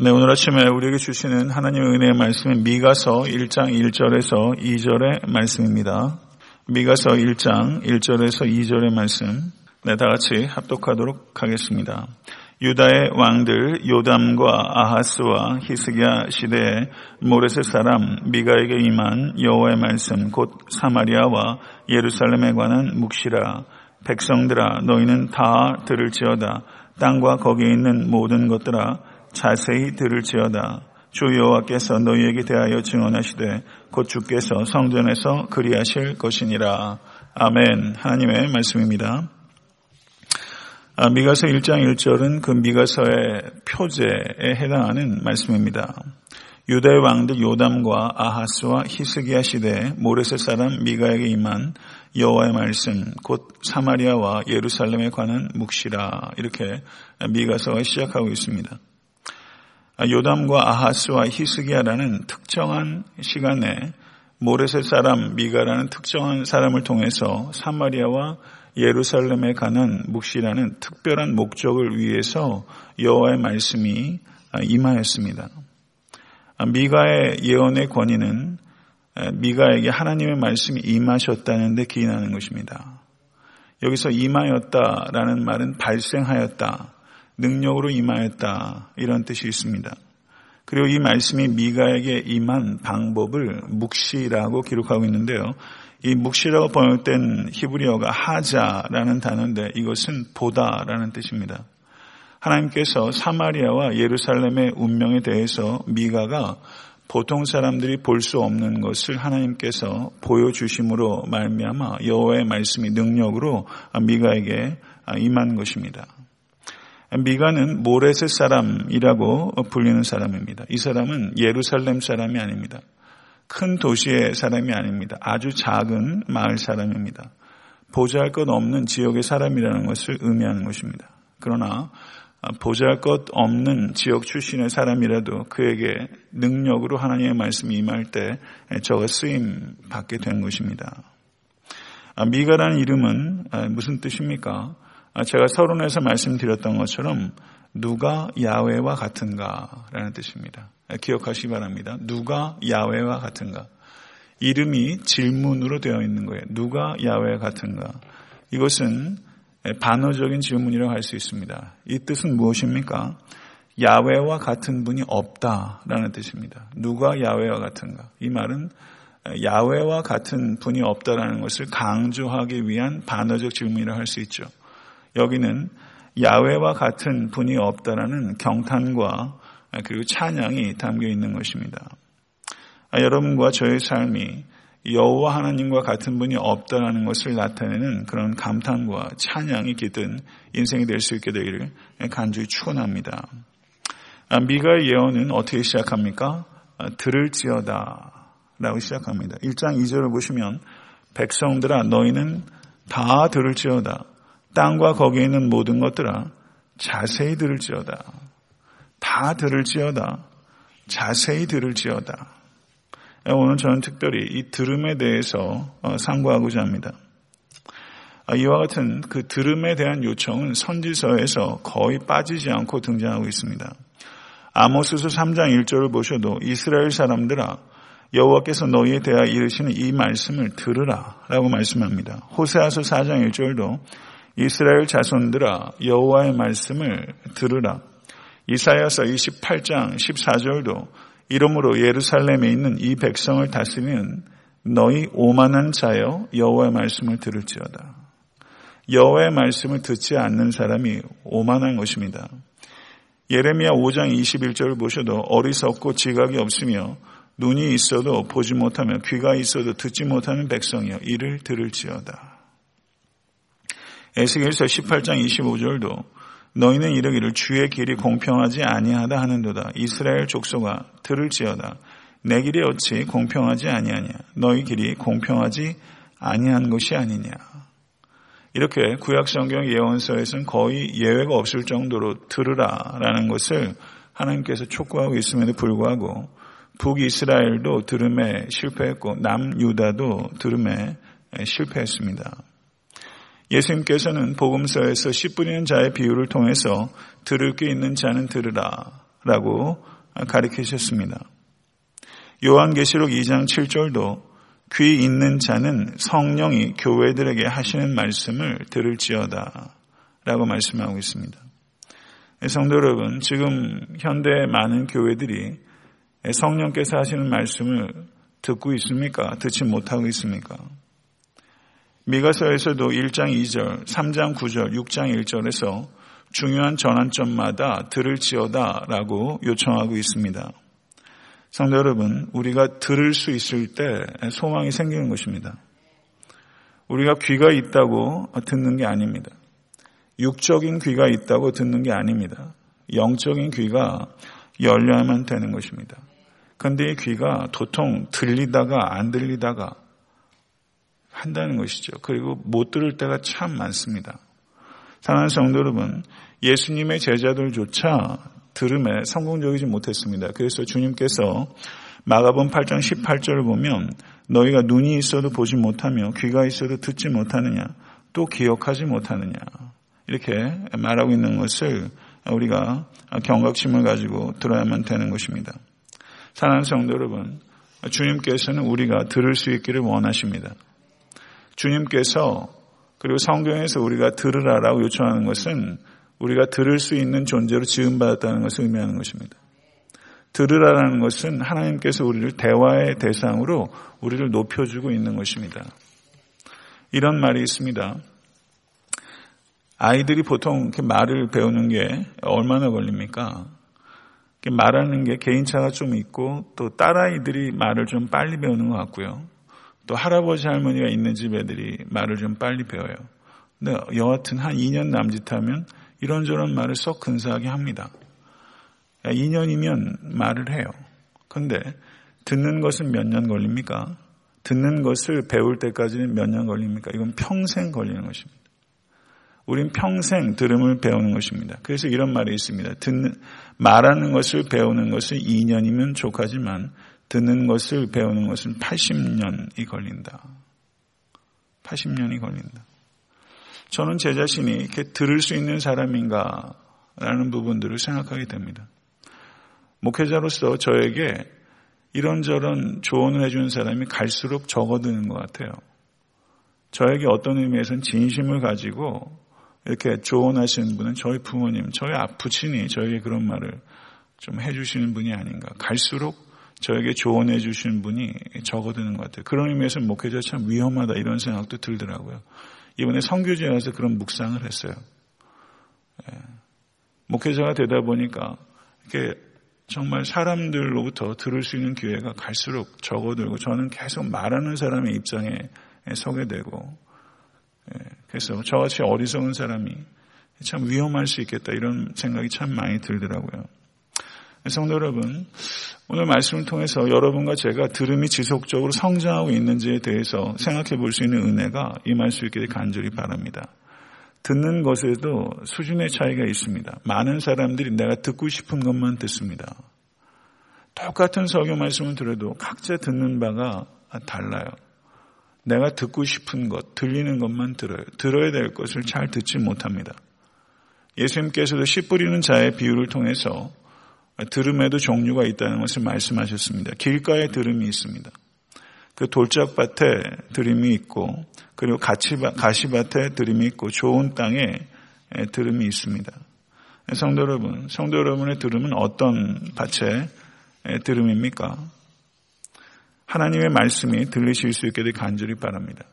네, 오늘 아침에 우리에게 주시는 하나님의 은혜의 말씀은 미가서 1장 1절에서 2절의 말씀입니다. 미가서 1장 1절에서 2절의 말씀, 네, 다 같이 합독하도록 하겠습니다. 유다의 왕들 요담과 아하스와 히스기야 시대에 모레셋 사람 미가에게 임한 여호와의 말씀 곧 사마리아와 예루살렘에 관한 묵시라. 백성들아, 너희는 다 들을지어다. 땅과 거기에 있는 모든 것들아, 자세히 들을지어다. 주 여호와께서 너희에게 대하여 증언하시되 곧 주께서 성전에서 그리하실 것이니라. 아멘. 하나님의 말씀입니다. 미가서 1장 1절은 그 미가서의 표제에 해당하는 말씀입니다. 유다의 왕들 요담과 아하스와 히스기야 시대에 모레셋 사람 미가에게 임한 여호와의 말씀 곧 사마리아와 예루살렘에 관한 묵시라. 이렇게 미가서가 시작하고 있습니다. 요담과 아하스와 히스기야라는 특정한 시간에 모레셋 사람 미가라는 특정한 사람을 통해서 사마리아와 예루살렘에 관한 묵시라는 특별한 목적을 위해서 여호와의 말씀이 임하였습니다. 미가의 예언의 권위는 미가에게 하나님의 말씀이 임하셨다는 데 기인하는 것입니다. 여기서 임하였다라는 말은 발생하였다, 능력으로 임하였다, 이런 뜻이 있습니다. 그리고 이 말씀이 미가에게 임한 방법을 묵시라고 기록하고 있는데요. 이 묵시라고 번역된 히브리어가 하자라는 단어인데 이것은 보다라는 뜻입니다. 하나님께서 사마리아와 예루살렘의 운명에 대해서 미가가 보통 사람들이 볼 수 없는 것을 하나님께서 보여주심으로 말미암아 여호와의 말씀이 능력으로 미가에게 임한 것입니다. 미가는 모레셋 사람이라고 불리는 사람입니다. 이 사람은 예루살렘 사람이 아닙니다. 큰 도시의 사람이 아닙니다. 아주 작은 마을 사람입니다. 보잘것없는 지역의 사람이라는 것을 의미하는 것입니다. 그러나 보잘것없는 지역 출신의 사람이라도 그에게 능력으로 하나님의 말씀이 임할 때 저가 쓰임받게 된 것입니다. 미가라는 이름은 무슨 뜻입니까? 제가 서론에서 말씀드렸던 것처럼 누가 야훼와 같은가라는 뜻입니다. 기억하시기 바랍니다. 누가 야훼와 같은가. 이름이 질문으로 되어 있는 거예요. 누가 야훼 같은가. 이것은 반어적인 질문이라고 할 수 있습니다. 이 뜻은 무엇입니까? 야훼와 같은 분이 없다라는 뜻입니다. 누가 야훼와 같은가. 이 말은 야훼와 같은 분이 없다라는 것을 강조하기 위한 반어적 질문이라고 할 수 있죠. 여기는 야훼와 같은 분이 없다라는 경탄과 그리고 찬양이 담겨 있는 것입니다. 여러분과 저의 삶이 여호와 하나님과 같은 분이 없다라는 것을 나타내는 그런 감탄과 찬양이 깃든 인생이 될 수 있게 되기를 간절히 축원합니다. 미가의 예언은 어떻게 시작합니까? 들을지어다라고 시작합니다. 1장 2절을 보시면 백성들아, 너희는 다 들을지어다. 땅과 거기에 있는 모든 것들아, 자세히 들을지어다. 다 들을지어다. 자세히 들을지어다. 오늘 저는 특별히 이 들음에 대해서 상고하고자 합니다. 이와 같은 그 들음에 대한 요청은 선지서에서 거의 빠지지 않고 등장하고 있습니다. 아모스서 3장 1절을 보셔도 이스라엘 사람들아, 여호와께서 너희에 대하여 이르시는 이 말씀을 들으라 라고 말씀합니다. 호세아서 4장 1절도 이스라엘 자손들아, 여호와의 말씀을 들으라. 이사야서 28장 14절도 이러므로 예루살렘에 있는 이 백성을 다스리는 너희 오만한 자여, 여호와의 말씀을 들을지어다. 여호와의 말씀을 듣지 않는 사람이 오만한 것입니다. 예레미야 5장 21절을 보셔도 어리석고 지각이 없으며 눈이 있어도 보지 못하며 귀가 있어도 듣지 못하는 백성이여, 이를 들을지어다. 에스겔서 18장 25절도 너희는 이르기를 주의 길이 공평하지 아니하다 하는도다. 이스라엘 족속아, 들을지어다. 내 길이 어찌 공평하지 아니하냐. 너희 길이 공평하지 아니한 것이 아니냐. 이렇게 구약성경 예언서에서는 거의 예외가 없을 정도로 들으라라는 것을 하나님께서 촉구하고 있음에도 불구하고 북이스라엘도 들음에 실패했고 남유다도 들음에 실패했습니다. 예수님께서는 복음서에서 씨 뿌리는 자의 비유를 통해서 들을 게 있는 자는 들으라 라고 가리키셨습니다. 요한계시록 2장 7절도 귀 있는 자는 성령이 교회들에게 하시는 말씀을 들을지어다 라고 말씀하고 있습니다. 성도 여러분, 지금 현대의 많은 교회들이 성령께서 하시는 말씀을 듣고 있습니까? 듣지 못하고 있습니까? 미가서에서도 1장 2절, 3장 9절, 6장 1절에서 중요한 전환점마다 들을지어다 라고 요청하고 있습니다. 성도 여러분, 우리가 들을 수 있을 때 소망이 생기는 것입니다. 우리가 귀가 있다고 듣는 게 아닙니다. 육적인 귀가 있다고 듣는 게 아닙니다. 영적인 귀가 열려야만 되는 것입니다. 그런데 이 귀가 도통 들리다가 안 들리다가 한다는 것이죠. 그리고 못 들을 때가 참 많습니다. 사랑하는 성도 여러분, 예수님의 제자들조차 들음에 성공적이지 못했습니다. 그래서 주님께서 마가복음 8장 18절을 보면 너희가 눈이 있어도 보지 못하며 귀가 있어도 듣지 못하느냐 또 기억하지 못하느냐 이렇게 말하고 있는 것을 우리가 경각심을 가지고 들어야만 되는 것입니다. 사랑하는 성도 여러분, 주님께서는 우리가 들을 수 있기를 원하십니다. 주님께서 그리고 성경에서 우리가 들으라라고 요청하는 것은 우리가 들을 수 있는 존재로 지음받았다는 것을 의미하는 것입니다. 들으라라는 것은 하나님께서 우리를 대화의 대상으로 우리를 높여주고 있는 것입니다. 이런 말이 있습니다. 아이들이 보통 이렇게 말을 배우는 게 얼마나 걸립니까? 말하는 게 개인차가 좀 있고 또 딸아이들이 말을 좀 빨리 배우는 것 같고요. 또 할아버지 할머니가 있는 집 애들이 말을 좀 빨리 배워요. 근데 여하튼 한 2년 남짓하면 이런저런 말을 썩 근사하게 합니다. 2년이면 말을 해요. 근데 듣는 것은 몇 년 걸립니까? 듣는 것을 배울 때까지는 몇 년 걸립니까? 이건 평생 걸리는 것입니다. 우린 평생 들음을 배우는 것입니다. 그래서 이런 말이 있습니다. 말하는 것을 배우는 것은 2년이면 족하지만 듣는 것을 배우는 것은 80년이 걸린다. 80년이 걸린다. 저는 제 자신이 이렇게 들을 수 있는 사람인가라는 부분들을 생각하게 됩니다. 목회자로서 저에게 이런저런 조언을 해주는 사람이 갈수록 적어드는 것 같아요. 저에게 어떤 의미에서는 진심을 가지고 이렇게 조언하시는 분은 저희 부모님, 저희 부친이 저에게 그런 말을 좀 해주시는 분이 아닌가. 갈수록 저에게 조언해 주시는 분이 적어드는 것 같아요. 그런 의미에서 목회자 참 위험하다 이런 생각도 들더라고요. 이번에 선교지에 와서 그런 묵상을 했어요. 목회자가 되다 보니까 이렇게 정말 사람들로부터 들을 수 있는 기회가 갈수록 적어들고 저는 계속 말하는 사람의 입장에 서게 되고 그래서 저같이 어리석은 사람이 참 위험할 수 있겠다 이런 생각이 참 많이 들더라고요. 성도 여러분, 오늘 말씀을 통해서 여러분과 제가 들음이 지속적으로 성장하고 있는지에 대해서 생각해 볼 수 있는 은혜가 임할 수 있기를 간절히 바랍니다. 듣는 것에도 수준의 차이가 있습니다. 많은 사람들이 내가 듣고 싶은 것만 듣습니다. 똑같은 설교 말씀을 들어도 각자 듣는 바가 달라요. 내가 듣고 싶은 것, 들리는 것만 들어요. 들어야 될 것을 잘 듣지 못합니다. 예수님께서도 씨 뿌리는 자의 비유를 통해서 들음에도 종류가 있다는 것을 말씀하셨습니다. 길가에 들음이 있습니다. 그 돌짝밭에 들음이 있고 그리고 가시밭에 들음이 있고 좋은 땅에 들음이 있습니다. 성도 여러분, 성도 여러분의 들음은 어떤 밭의 들음입니까? 하나님의 말씀이 들리실 수 있게 되길 간절히 바랍니다.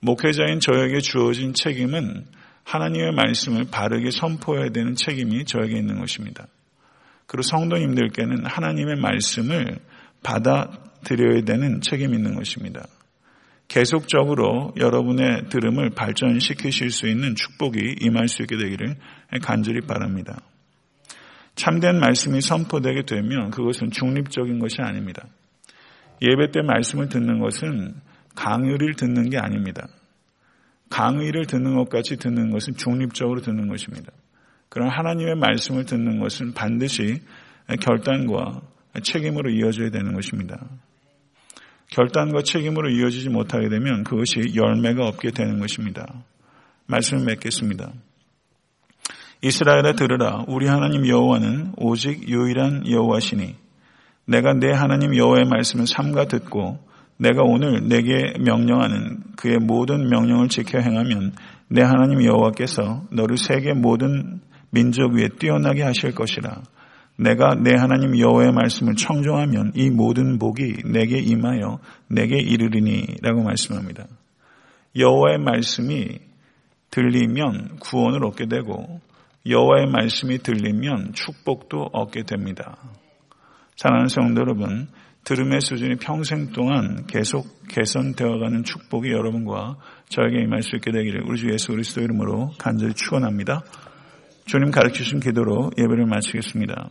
목회자인 저에게 주어진 책임은 하나님의 말씀을 바르게 선포해야 되는 책임이 저에게 있는 것입니다. 그리고 성도님들께는 하나님의 말씀을 받아들여야 되는 책임이 있는 것입니다. 계속적으로 여러분의 들음을 발전시키실 수 있는 축복이 임할 수 있게 되기를 간절히 바랍니다. 참된 말씀이 선포되게 되면 그것은 중립적인 것이 아닙니다. 예배 때 말씀을 듣는 것은 강의를 듣는 게 아닙니다. 강의를 듣는 것까지 듣는 것은 중립적으로 듣는 것입니다. 그런 하나님의 말씀을 듣는 것은 반드시 결단과 책임으로 이어져야 되는 것입니다. 결단과 책임으로 이어지지 못하게 되면 그것이 열매가 없게 되는 것입니다. 말씀을 맺겠습니다. 이스라엘아 들으라. 우리 하나님 여호와는 오직 유일한 여호와시니 내가 내 하나님 여호와의 말씀을 삼가 듣고 내가 오늘 내게 명령하는 그의 모든 명령을 지켜 행하면 내 하나님 여호와께서 너를 세계 모든 민족 위에 뛰어나게 하실 것이라. 내가 내 하나님 여호와의 말씀을 청종하면 이 모든 복이 내게 임하여 내게 이르리니 라고 말씀합니다. 여호와의 말씀이 들리면 구원을 얻게 되고 여호와의 말씀이 들리면 축복도 얻게 됩니다. 사랑하는 성도 여러분, 들음의 수준이 평생 동안 계속 개선되어가는 축복이 여러분과 저에게 임할 수 있게 되기를 우리 주 예수 그리스도 이름으로 간절히 축원합니다. 주님 가르치신 기도로 예배를 마치겠습니다.